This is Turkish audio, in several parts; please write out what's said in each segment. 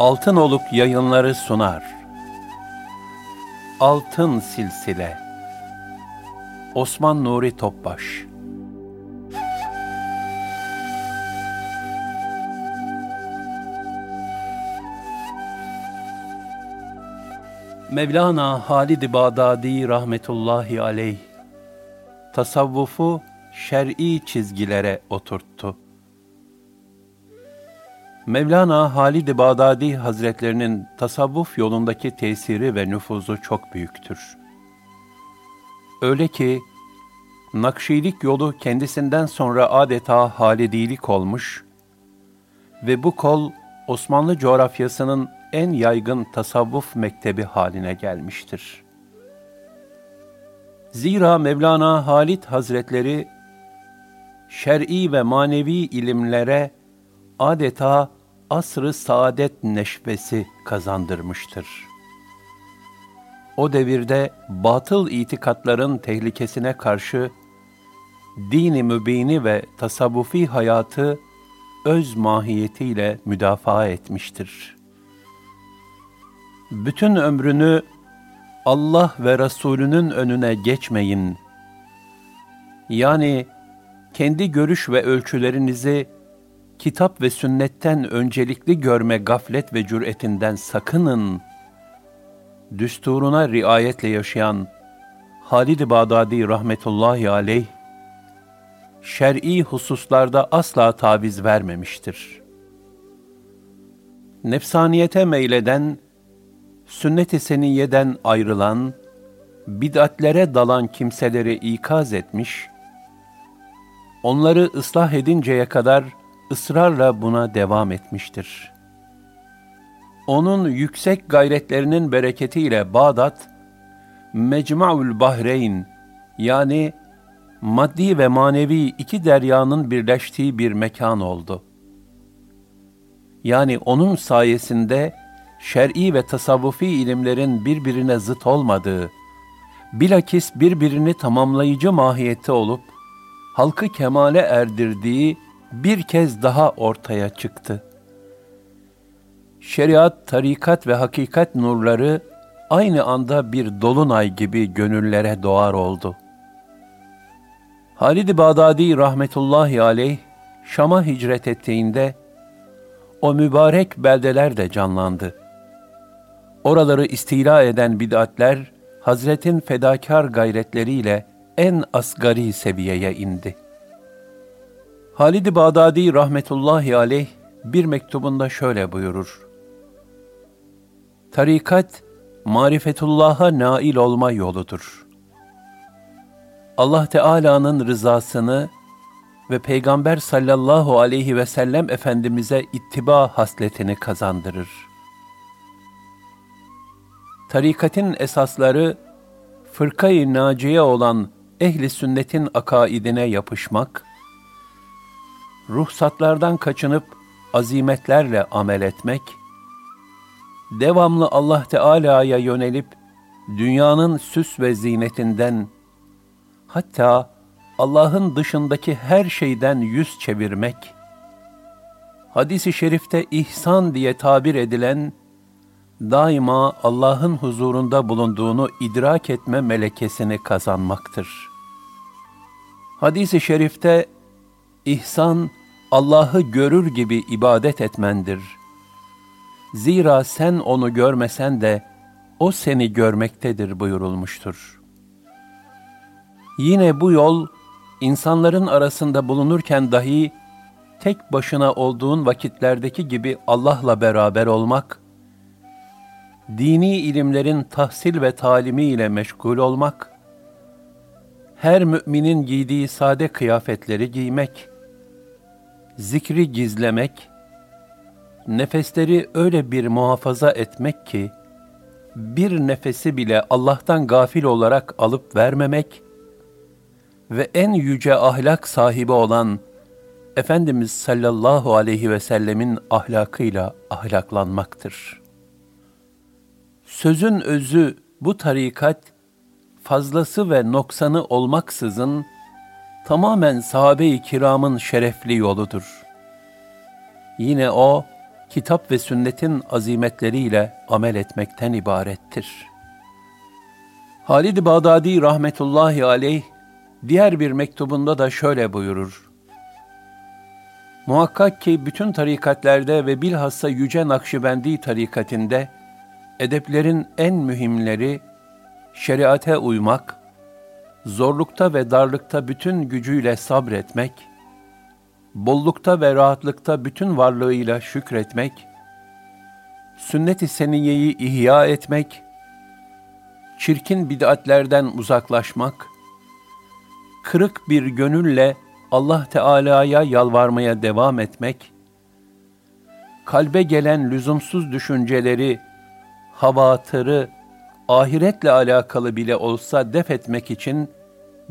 Altın Oluk Yayınları sunar. Altın Silsile. Osman Nuri Topbaş. Mevlana Halid-i Bağdadi rahmetullahi aleyh tasavvufu şer'i çizgilere oturttu. Mevlana Halid-i Bağdadi Hazretlerinin tasavvuf yolundaki tesiri ve nüfuzu çok büyüktür. Öyle ki, Nakşilik yolu kendisinden sonra adeta Halidilik olmuş ve bu kol Osmanlı coğrafyasının en yaygın tasavvuf mektebi haline gelmiştir. Zira Mevlana Halid Hazretleri, şer'i ve manevi ilimlere adeta asr-ı saadet neşvesi kazandırmıştır. O devirde batıl itikatların tehlikesine karşı din-i mübini ve tasavvufi hayatı öz mahiyetiyle müdafaa etmiştir. Bütün ömrünü Allah ve Resulünün önüne geçmeyin, yani kendi görüş ve ölçülerinizi kitap ve sünnetten öncelikli görme gaflet ve cüretinden sakının, düsturuna riayetle yaşayan Halid-i Bağdadi rahmetullahi aleyh, şer'i hususlarda asla taviz vermemiştir. Nefsaniyete meyleden, sünnet-i seniyeden ayrılan, bid'atlere dalan kimseleri ikaz etmiş, onları ıslah edinceye kadar ısrarla buna devam etmiştir. Onun yüksek gayretlerinin bereketiyle Bağdat, Mecmu'l Bahreyn, yani maddi ve manevi iki deryanın birleştiği bir mekan oldu. Yani onun sayesinde şer'i ve tasavvufi ilimlerin birbirine zıt olmadığı, bilakis birbirini tamamlayıcı mahiyette olup, halkı kemale erdirdiği bir kez daha ortaya çıktı. Şeriat, tarikat ve hakikat nurları aynı anda bir dolunay gibi gönüllere doğar oldu. Halid-i Bağdadi rahmetullahi aleyh Şam'a hicret ettiğinde o mübarek beldeler de canlandı. Oraları istila eden bid'atler Hazret'in fedakar gayretleriyle en asgari seviyeye indi. Halid-i Bağdadi rahmetullahi aleyh bir mektubunda şöyle buyurur: "Tarikat, marifetullah'a nail olma yoludur. Allah Teala'nın rızasını ve Peygamber sallallahu aleyhi ve sellem Efendimiz'e ittiba hasletini kazandırır. Tarikatın esasları, fırka-i naciye olan ehli sünnetin akaidine yapışmak, ruhsatlardan kaçınıp azimetlerle amel etmek, devamlı Allah Teala'ya yönelip dünyanın süs ve zinetinden, hatta Allah'ın dışındaki her şeyden yüz çevirmek, hadis-i şerifte ihsan diye tabir edilen, daima Allah'ın huzurunda bulunduğunu idrak etme melekesini kazanmaktır. Hadis-i şerifte ihsan, Allah'ı görür gibi ibadet etmendir. Zira sen onu görmesen de o seni görmektedir" buyurulmuştur. Yine bu yol, insanların arasında bulunurken dahi tek başına olduğun vakitlerdeki gibi Allah'la beraber olmak, dini ilimlerin tahsil ve talimi ile meşgul olmak, her müminin giydiği sade kıyafetleri giymek, zikri gizlemek, nefesleri öyle bir muhafaza etmek ki, bir nefesi bile Allah'tan gafil olarak alıp vermemek ve en yüce ahlak sahibi olan Efendimiz sallallahu aleyhi ve sellemin ahlakıyla ahlaklanmaktır. Sözün özü bu tarikat, fazlası ve noksanı olmaksızın tamamen sahabe-i kiramın şerefli yoludur. Yine o, kitap ve sünnetin azimetleriyle amel etmekten ibarettir. Halid-i Bağdadi rahmetullahi aleyh, diğer bir mektubunda da şöyle buyurur: Muhakkak ki bütün tarikatlerde ve bilhassa Yüce Nakşibendi tarikatinde, edeplerin en mühimleri, şeriate uymak, zorlukta ve darlıkta bütün gücüyle sabretmek, bollukta ve rahatlıkta bütün varlığıyla şükretmek, sünnet-i seniyyeyi ihya etmek, çirkin bid'atlerden uzaklaşmak, kırık bir gönülle Allah Teala'ya yalvarmaya devam etmek, kalbe gelen lüzumsuz düşünceleri, havatırı, ahiretle alakalı bile olsa def etmek için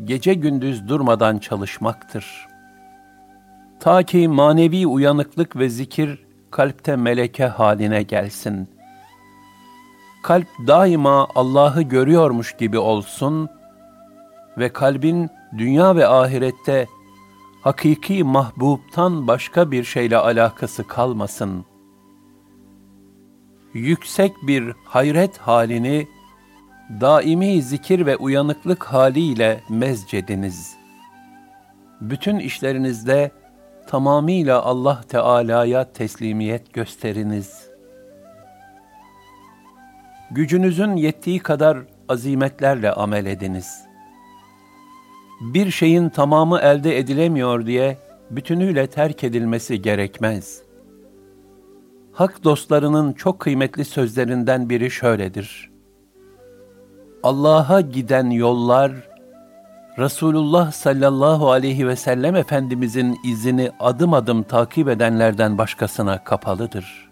gece gündüz durmadan çalışmaktır. Ta ki manevi uyanıklık ve zikir kalpte meleke haline gelsin. Kalp daima Allah'ı görüyormuş gibi olsun ve kalbin dünya ve ahirette hakiki mahbubtan başka bir şeyle alakası kalmasın. Yüksek bir hayret halini daimi zikir ve uyanıklık haliyle mezcediniz. Bütün işlerinizde tamamıyla Allah Teala'ya teslimiyet gösteriniz. Gücünüzün yettiği kadar azimetlerle amel ediniz. Bir şeyin tamamı elde edilemiyor diye bütünüyle terk edilmesi gerekmez. Hak dostlarının çok kıymetli sözlerinden biri şöyledir: Allah'a giden yollar, Resulullah sallallahu aleyhi ve sellem Efendimizin izini adım adım takip edenlerden başkasına kapalıdır.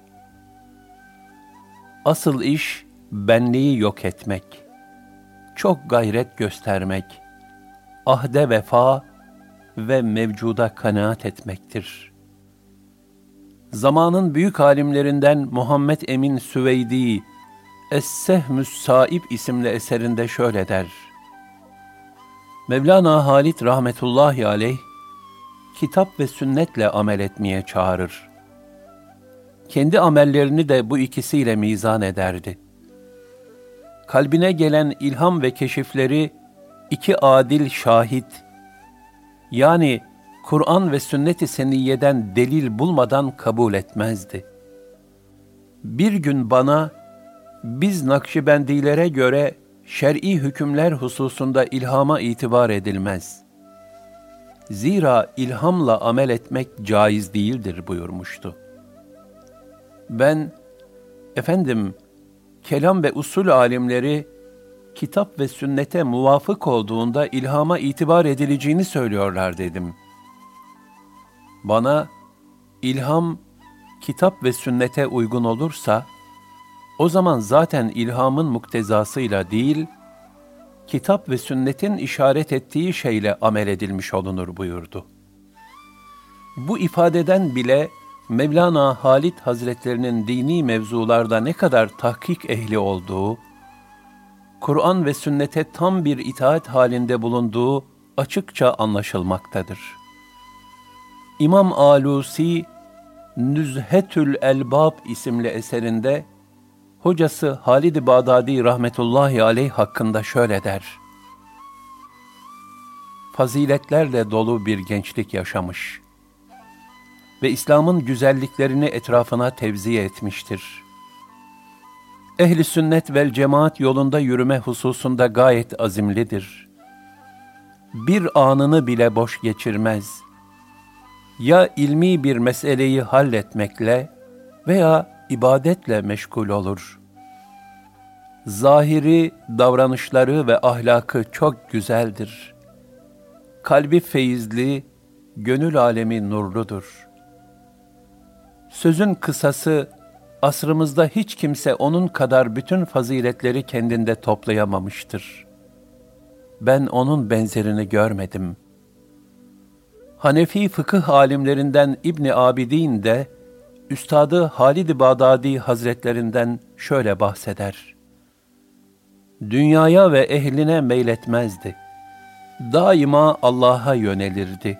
Asıl iş benliği yok etmek, çok gayret göstermek, ahde vefa ve mevcuda kanaat etmektir. Zamanın büyük alimlerinden Muhammed Emin Süveydi, Es-Sehâib isimli eserinde şöyle der: Mevlana Halid rahmetullahi aleyh, kitap ve sünnetle amel etmeye çağırır. Kendi amellerini de bu ikisiyle mizan ederdi. Kalbine gelen ilham ve keşifleri iki adil şahit, yani Kur'an ve sünnet-i seniyyeden delil bulmadan kabul etmezdi. Bir gün bana, biz Nakşibendilere göre şer'i hükümler hususunda ilhama itibar edilmez, zira ilhamla amel etmek caiz değildir buyurmuştu. Ben, efendim, kelam ve usul alimleri kitap ve sünnete muvafık olduğunda ilhama itibar edileceğini söylüyorlar dedim. Bana, ilham kitap ve sünnete uygun olursa, o zaman zaten ilhamın muktezasıyla değil, kitap ve sünnetin işaret ettiği şeyle amel edilmiş olunur buyurdu. Bu ifadeden bile Mevlana Halid Hazretlerinin dini mevzularda ne kadar tahkik ehli olduğu, Kur'an ve sünnete tam bir itaat halinde bulunduğu açıkça anlaşılmaktadır. İmam Alusi, Nüzhetül Elbab isimli eserinde, hocası Halid-i Bağdadi rahmetullahi aleyh hakkında şöyle der: Faziletlerle dolu bir gençlik yaşamış ve İslam'ın güzelliklerini etrafına tevzi etmiştir. Ehli sünnet vel cemaat yolunda yürüme hususunda gayet azimlidir. Bir anını bile boş geçirmez. ya ilmi bir meseleyi halletmekle veya ibadetle meşgul olur. Zahiri davranışları ve ahlakı çok güzeldir. Kalbi feyizli, gönül alemi nurludur. Sözün kısası, asrımızda hiç kimse onun kadar bütün faziletleri kendinde toplayamamıştır. Ben onun benzerini görmedim. Hanefi fıkıh alimlerinden İbni Abidin de, Üstadı Halid-i Bağdadi Hazretlerinden şöyle bahseder. Dünyaya ve ehline meyletmezdi. Daima Allah'a yönelirdi.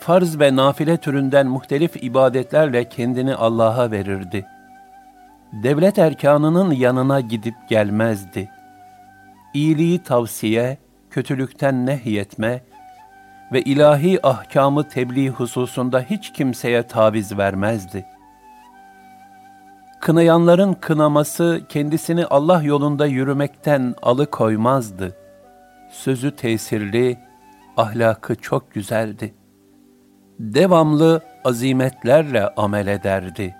Farz ve nafile türünden muhtelif ibadetlerle kendini Allah'a verirdi. Devlet erkanının yanına gidip gelmezdi. İyiliği tavsiye, kötülükten nehyetme ve ilahi ahkamı tebliğ hususunda hiç kimseye taviz vermezdi. Kınayanların kınaması kendisini Allah yolunda yürümekten alıkoymazdı. Sözü tesirli, ahlakı çok güzeldi. Devamlı azimetlerle amel ederdi.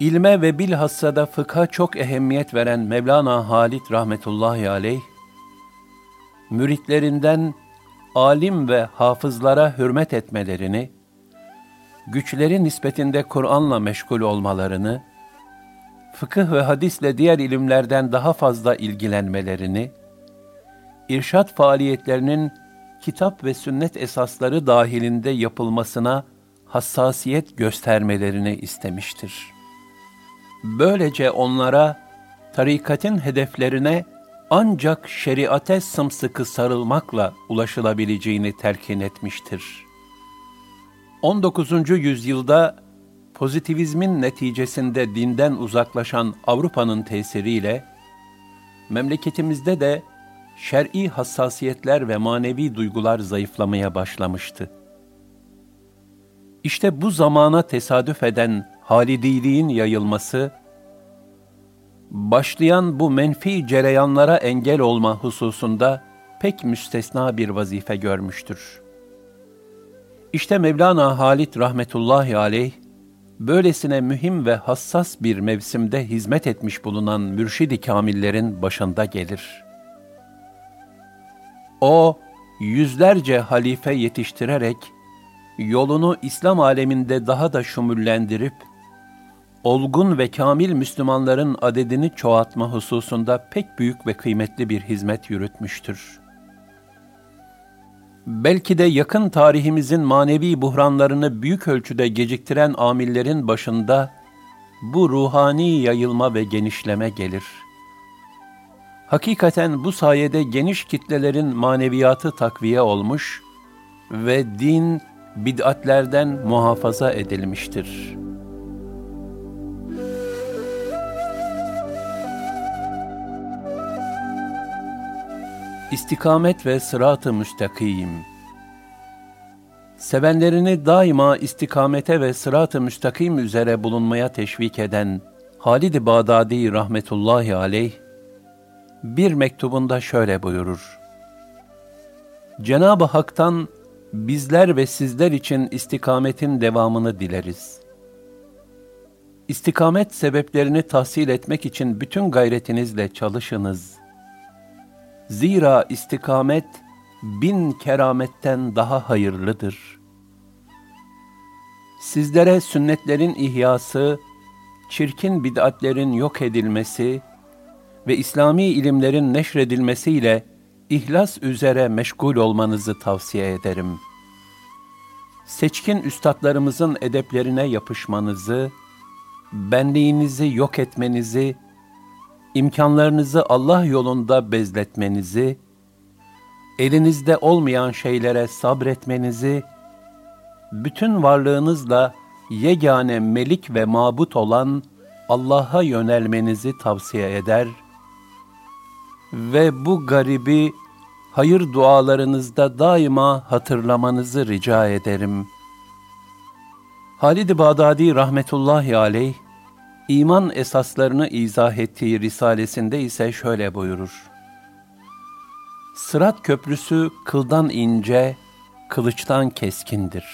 İlme ve bilhassa da fıkha çok ehemmiyet veren Mevlana Halid rahmetullahi aleyh, müritlerinden alim ve hafızlara hürmet etmelerini, güçleri nispetinde Kur'an'la meşgul olmalarını, fıkıh ve hadisle diğer ilimlerden daha fazla ilgilenmelerini, irşat faaliyetlerinin kitap ve sünnet esasları dahilinde yapılmasına hassasiyet göstermelerini istemiştir. Böylece onlara, tarikatın hedeflerine ancak şeriate sımsıkı sarılmakla ulaşılabileceğini telkin etmiştir. 19. yüzyılda pozitivizmin neticesinde dinden uzaklaşan Avrupa'nın tesiriyle, memleketimizde de şer'i hassasiyetler ve manevi duygular zayıflamaya başlamıştı. İşte bu zamana tesadüf eden halidiliğin yayılması, başlayan bu menfi cereyanlara engel olma hususunda pek müstesna bir vazife görmüştür. İşte Mevlana Halid rahmetullahi aleyh, böylesine mühim ve hassas bir mevsimde hizmet etmiş bulunan mürşid-i kamillerin başında gelir. O, yüzlerce halife yetiştirerek, yolunu İslam aleminde daha da şumüllendirip, olgun ve kamil Müslümanların adedini çoğaltma hususunda pek büyük ve kıymetli bir hizmet yürütmüştür. Belki de yakın tarihimizin manevi buhranlarını büyük ölçüde geciktiren amillerin başında bu ruhani yayılma ve genişleme gelir. Hakikaten bu sayede geniş kitlelerin maneviyatı takviye olmuş ve din bid'atlerden muhafaza edilmiştir. İstikamet ve sırat-ı müstakim. Sevenlerini daima istikamete ve sırat-ı müstakim üzere bulunmaya teşvik eden Halid-i Bağdadi rahmetullahi aleyh, bir mektubunda şöyle buyurur. Cenab-ı Hak'tan bizler ve sizler için istikametin devamını dileriz. İstikamet sebeplerini tahsil etmek için bütün gayretinizle çalışınız. Zira istikamet 1000 kerametten daha hayırlıdır. Sizlere sünnetlerin ihyası, çirkin bid'atlerin yok edilmesi ve İslami ilimlerin neşredilmesiyle ihlas üzere meşgul olmanızı tavsiye ederim. Seçkin üstadlarımızın edeplerine yapışmanızı, benliğinizi yok etmenizi, imkanlarınızı Allah yolunda bezletmenizi, elinizde olmayan şeylere sabretmenizi, bütün varlığınızla yegane melik ve mabut olan Allah'a yönelmenizi tavsiye eder ve bu garibi hayır dualarınızda daima hatırlamanızı rica ederim. Halid-i Bağdadi rahmetullahi aleyh, İman esaslarını izah ettiği risalesinde ise şöyle buyurur. Sırat köprüsü kıldan ince, kılıçtan keskindir.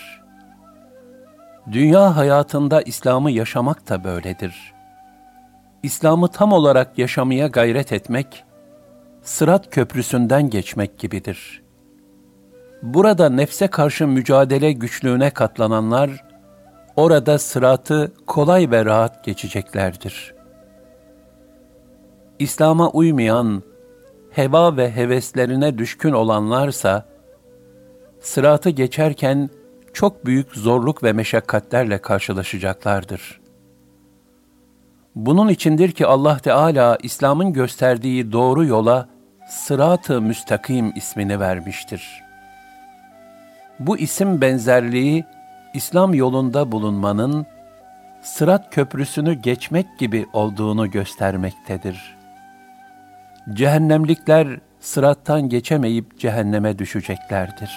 Dünya hayatında İslam'ı yaşamak da böyledir. İslam'ı tam olarak yaşamaya gayret etmek, Sırat Köprüsü'nden geçmek gibidir. Burada nefse karşı mücadele güçlüğüne katlananlar, orada sıratı kolay ve rahat geçeceklerdir. İslam'a uymayan, heva ve heveslerine düşkün olanlarsa, sıratı geçerken çok büyük zorluk ve meşakkatlerle karşılaşacaklardır. Bunun içindir ki Allah Teala İslam'ın gösterdiği doğru yola Sırat-ı Müstakim ismini vermiştir. Bu isim benzerliği İslam yolunda bulunmanın Sırat Köprüsü'nü geçmek gibi olduğunu göstermektedir. Cehennemlikler sırattan geçemeyip cehenneme düşeceklerdir.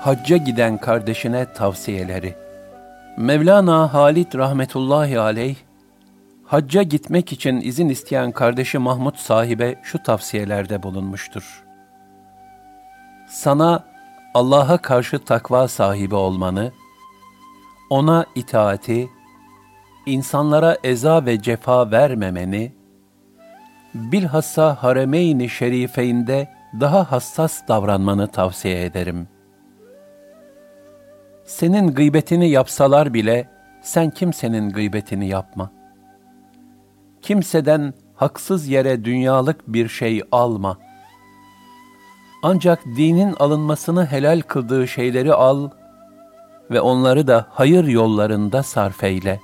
Hacca giden kardeşine tavsiyeleri. Mevlana Halid rahmetullahi aleyh, hacca gitmek için izin isteyen kardeşi Mahmud sahibe şu tavsiyelerde bulunmuştur. Sana Allah'a karşı takva sahibi olmanı, ona itaati, insanlara eza ve cefa vermemeni, bilhassa Haremeyn-i Şerifeyn'de daha hassas davranmanı tavsiye ederim. Senin gıybetini yapsalar bile sen kimsenin gıybetini yapma. Kimseden haksız yere dünyalık bir şey alma. Ancak dinin alınmasını helal kıldığı şeyleri al ve onları da hayır yollarında sarf eyle.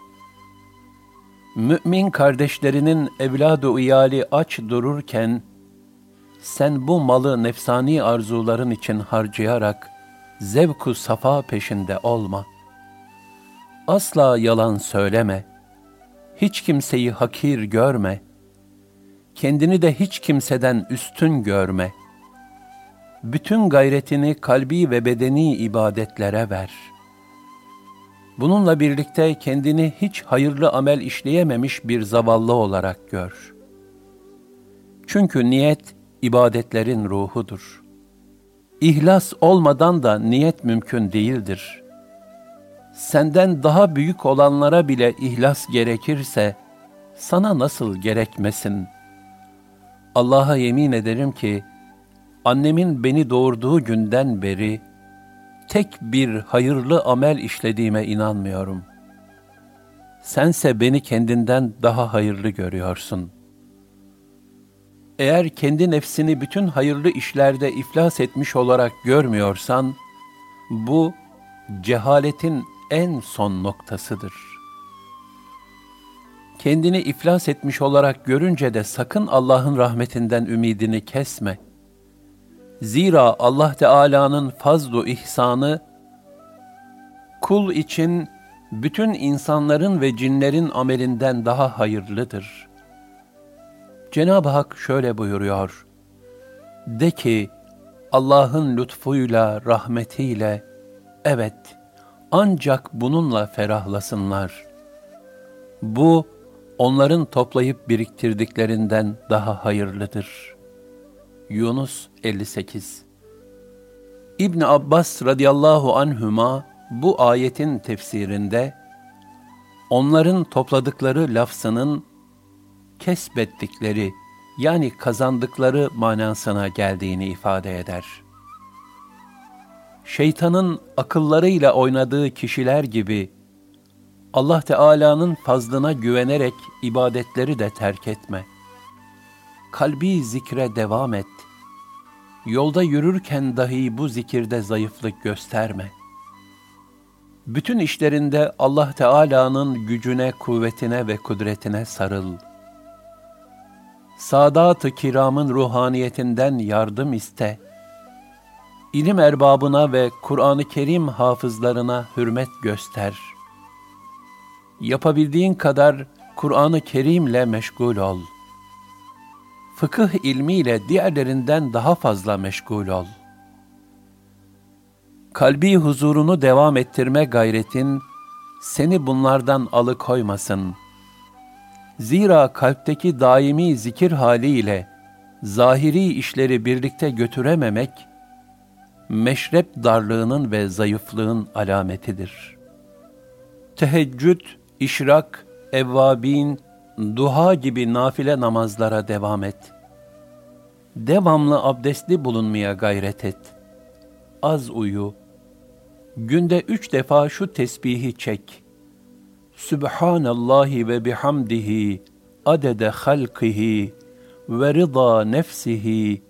Mümin kardeşlerinin evlad-ı iyali aç dururken, sen bu malı nefsani arzuların için harcayarak zevk-u safa peşinde olma. Asla yalan söyleme. Hiç kimseyi hakir görme. Kendini de hiç kimseden üstün görme. Bütün gayretini kalbi ve bedeni ibadetlere ver. Bununla birlikte kendini hiç hayırlı amel işleyememiş bir zavallı olarak gör. Çünkü niyet ibadetlerin ruhudur. İhlas olmadan da niyet mümkün değildir. Senden daha büyük olanlara bile ihlas gerekirse, sana nasıl gerekmesin? Allah'a yemin ederim ki, annemin beni doğurduğu günden beri tek bir hayırlı amel işlediğime inanmıyorum. Sense beni kendinden daha hayırlı görüyorsun. Eğer kendi nefsini bütün hayırlı işlerde iflas etmiş olarak görmüyorsan, bu cehaletin en son noktasıdır. Kendini iflas etmiş olarak görünce de sakın Allah'ın rahmetinden ümidini kesme. Zira Allah Teala'nın fazl-u ihsanı, kul için bütün insanların ve cinlerin amelinden daha hayırlıdır. Cenab-ı Hak şöyle buyuruyor: De ki, Allah'ın lütfuyla, rahmetiyle, evet, ancak bununla ferahlasınlar. Bu, onların toplayıp biriktirdiklerinden daha hayırlıdır. Yunus 58. İbni Abbas radıyallahu anhüma bu ayetin tefsirinde, onların topladıkları lafzının kesbettikleri, yani kazandıkları manasına geldiğini ifade eder. Şeytanın akıllarıyla oynadığı kişiler gibi, Allah Teala'nın fazlına güvenerek ibadetleri de terk etme. Kalbi zikre devam et. Yolda yürürken dahi bu zikirde zayıflık gösterme. Bütün işlerinde Allah Teala'nın gücüne, kuvvetine ve kudretine sarıl. Sadat-ı kiramın ruhaniyetinden yardım iste. İlim erbabına ve Kur'an-ı Kerim hafızlarına hürmet göster. Yapabildiğin kadar Kur'an-ı Kerim'le meşgul ol. Fıkıh ilmiyle diğerlerinden daha fazla meşgul ol. Kalbi huzurunu devam ettirme gayretin seni bunlardan alıkoymasın. Zira kalpteki daimi zikir haliyle zahiri işleri birlikte götürememek, meşrep darlığının ve zayıflığın alametidir. Teheccüd, işrak, evvabin, duha gibi nafile namazlara devam et. Devamlı abdestli bulunmaya gayret et. Az uyu. Günde 3 defa şu tesbihi çek. Sübhanallahi ve bihamdihi, adede halkihi, ve rıza nefsihi,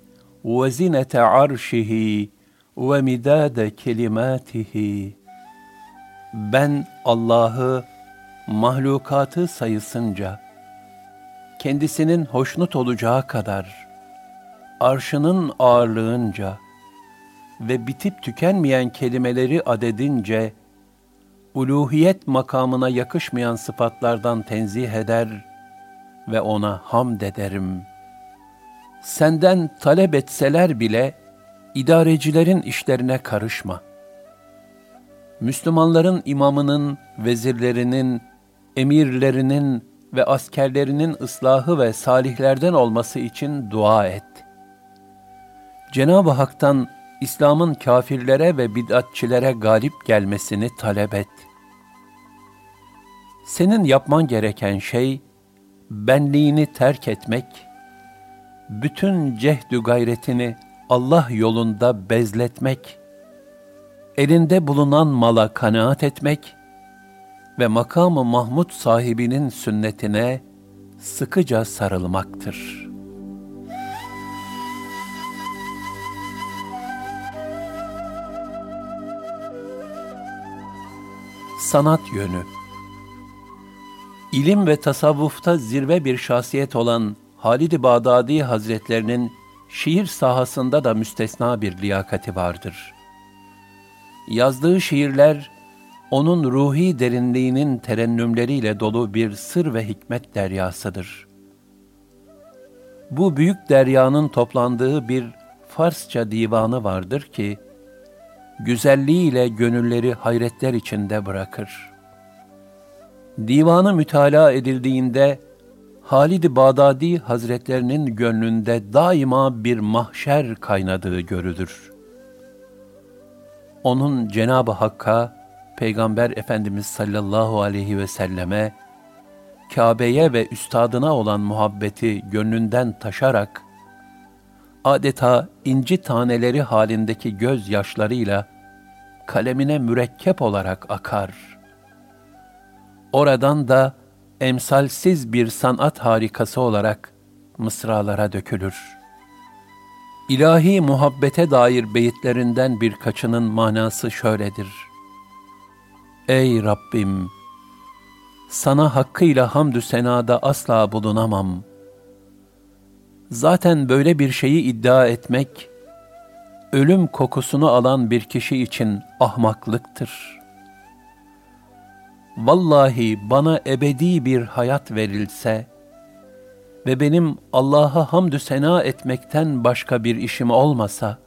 ve zinete arşihi, ve midade kelimatihi. Ben Allah'ı, mahlukatı sayısınca, kendisinin hoşnut olacağı kadar, arşının ağırlığınca ve bitip tükenmeyen kelimeleri adedince, uluhiyet makamına yakışmayan sıfatlardan tenzih eder ve ona hamd ederim. Senden talep etseler bile, idarecilerin işlerine karışma. Müslümanların imamının, vezirlerinin, emirlerinin ve askerlerinin ıslahı ve salihlerden olması için dua et. Cenab-ı Hak'tan İslam'ın kafirlere ve bid'atçilere galip gelmesini talep et. Senin yapman gereken şey, benliğini terk etmek, bütün cehdü gayretini Allah yolunda bezletmek, elinde bulunan mala kanaat etmek ve makamı Mahmud sahibinin sünnetine sıkıca sarılmaktır. Sanat yönü. İlim ve tasavvufta zirve bir şahsiyet olan Halid-i Bağdadi Hazretlerinin şiir sahasında da müstesna bir liyakati vardır. Yazdığı şiirler, onun ruhi derinliğinin terennümleriyle dolu bir sır ve hikmet deryasıdır. Bu büyük deryanın toplandığı bir Farsça divanı vardır ki, güzelliğiyle gönülleri hayretler içinde bırakır. Divanı mütalaa edildiğinde, Halid-i Bağdadi Hazretlerinin gönlünde daima bir mahşer kaynadığı görülür. Onun Cenab-ı Hakk'a, Peygamber Efendimiz sallallahu aleyhi ve selleme, Kabe'ye ve üstadına olan muhabbeti gönlünden taşarak, adeta inci taneleri halindeki gözyaşlarıyla kalemine mürekkep olarak akar. Oradan da emsalsiz bir sanat harikası olarak mısralara dökülür. İlahi muhabbete dair beyitlerinden birkaçının manası şöyledir. Ey Rabbim! Sana hakkıyla hamdü senada asla bulunamam. Zaten böyle bir şeyi iddia etmek, ölüm kokusunu alan bir kişi için ahmaklıktır. Vallahi bana ebedi bir hayat verilse ve benim Allah'a hamdü sena etmekten başka bir işim olmasa,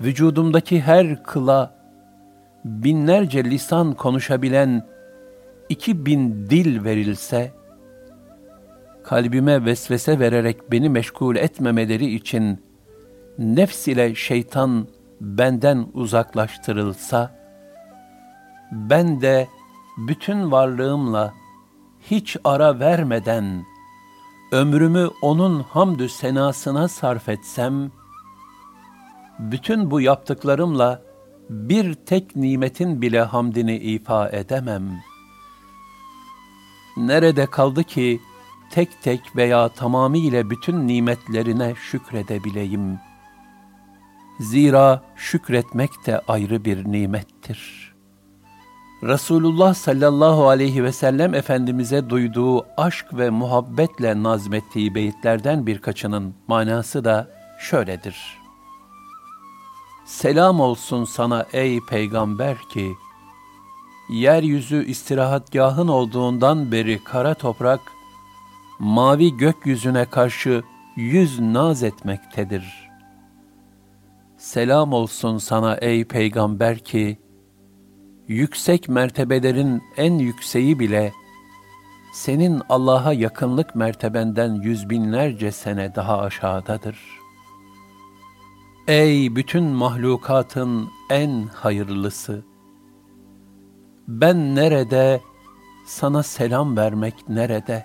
vücudumdaki her kıla, binlerce lisan konuşabilen 2000 dil verilse, kalbime vesvese vererek beni meşgul etmemeleri için nefs ile şeytan benden uzaklaştırılsa, ben de bütün varlığımla hiç ara vermeden ömrümü onun hamdü senasına sarf etsem, bütün bu yaptıklarımla bir tek nimetin bile hamdini ifa edemem. Nerede kaldı ki tek tek veya tamamıyla bütün nimetlerine şükredebileyim? Zira şükretmek de ayrı bir nimettir. Resulullah sallallahu aleyhi ve sellem Efendimiz'e duyduğu aşk ve muhabbetle nazmettiği beyitlerden birkaçının manası da şöyledir. Selam olsun sana ey peygamber ki, yeryüzü istirahatgahın olduğundan beri kara toprak, mavi gökyüzüne karşı yüz naz etmektedir. Selam olsun sana ey peygamber ki, yüksek mertebelerin en yükseği bile senin Allah'a yakınlık mertebenden yüz binlerce sene daha aşağıdadır. Ey bütün mahlukatın en hayırlısı! Ben nerede, sana selam vermek nerede?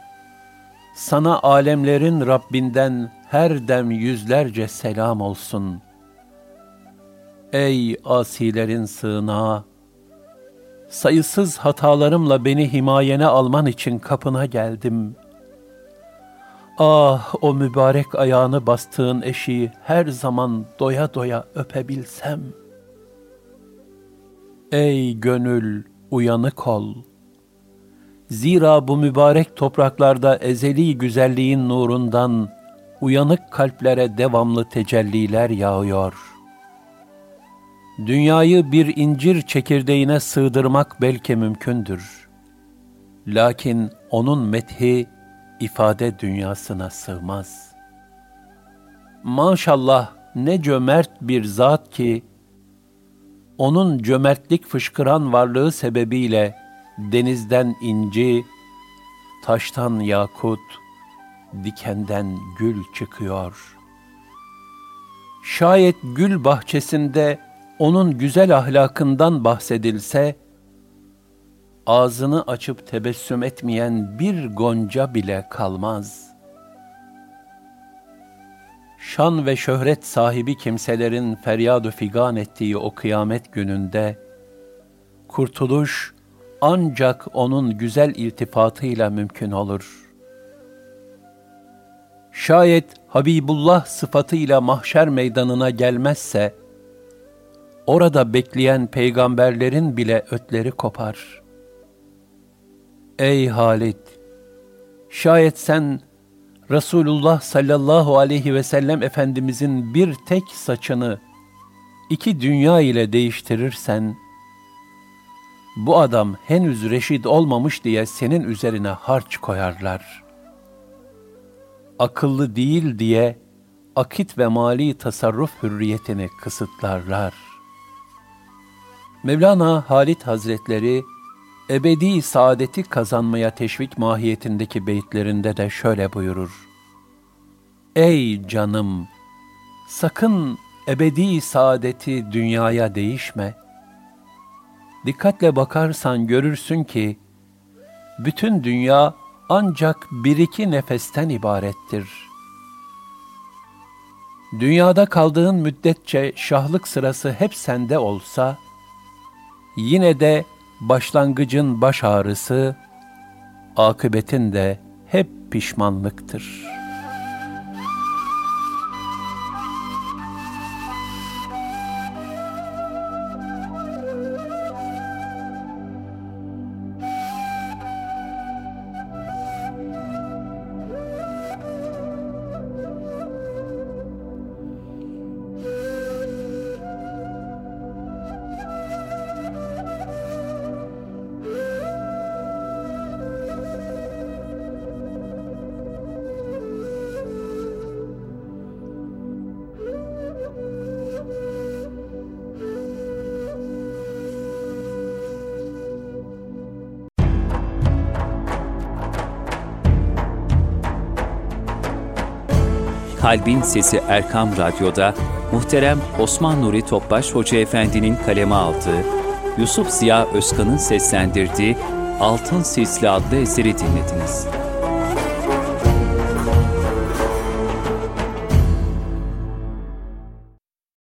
Sana alemlerin Rabbinden her dem yüzlerce selam olsun. Ey asilerin sığınağı! Sayısız hatalarımla beni himayene alman için kapına geldim. Ah, o mübarek ayağını bastığın eşiği her zaman doya doya öpebilsem. Ey gönül, uyanık ol. Zira bu mübarek topraklarda ezeli güzelliğin nurundan uyanık kalplere devamlı tecelliler yağıyor. Dünyayı bir incir çekirdeğine sığdırmak belki mümkündür. Lakin onun methi ifade dünyasına sığmaz. Maşallah ne cömert bir zat ki, onun cömertlik fışkıran varlığı sebebiyle denizden inci, taştan yakut, dikenden gül çıkıyor. Şayet gül bahçesinde onun güzel ahlakından bahsedilse, ağzını açıp tebessüm etmeyen bir gonca bile kalmaz. Şan ve şöhret sahibi kimselerin feryad-ı figan ettiği o kıyamet gününde, kurtuluş ancak onun güzel iltifatıyla mümkün olur. Şayet Habibullah sıfatıyla mahşer meydanına gelmezse, orada bekleyen peygamberlerin bile ötleri kopar. Ey Halid! Şayet sen Resulullah sallallahu aleyhi ve sellem Efendimizin bir tek saçını 2 dünya ile değiştirirsen, bu adam henüz reşid olmamış diye senin üzerine harç koyarlar. Akıllı değil diye akit ve mali tasarruf hürriyetini kısıtlarlar. Mevlana Halid Hazretleri, ebedi saadeti kazanmaya teşvik mahiyetindeki beyitlerinde de şöyle buyurur. Ey canım! Sakın ebedi saadeti dünyaya değişme. Dikkatle bakarsan görürsün ki, bütün dünya ancak 1-2 nefesten ibarettir. Dünyada kaldığın müddetçe şahlık sırası hep sende olsa, yine de başlangıcın baş ağrısı, akıbetin de hep pişmanlıktır. Kalbin Sesi Erkam Radyo'da muhterem Osman Nuri Topbaş Hoca Efendi'nin kaleme aldığı, Yusuf Ziya Özkan'ın seslendirdiği Altın Silsile adlı eseri dinlediniz.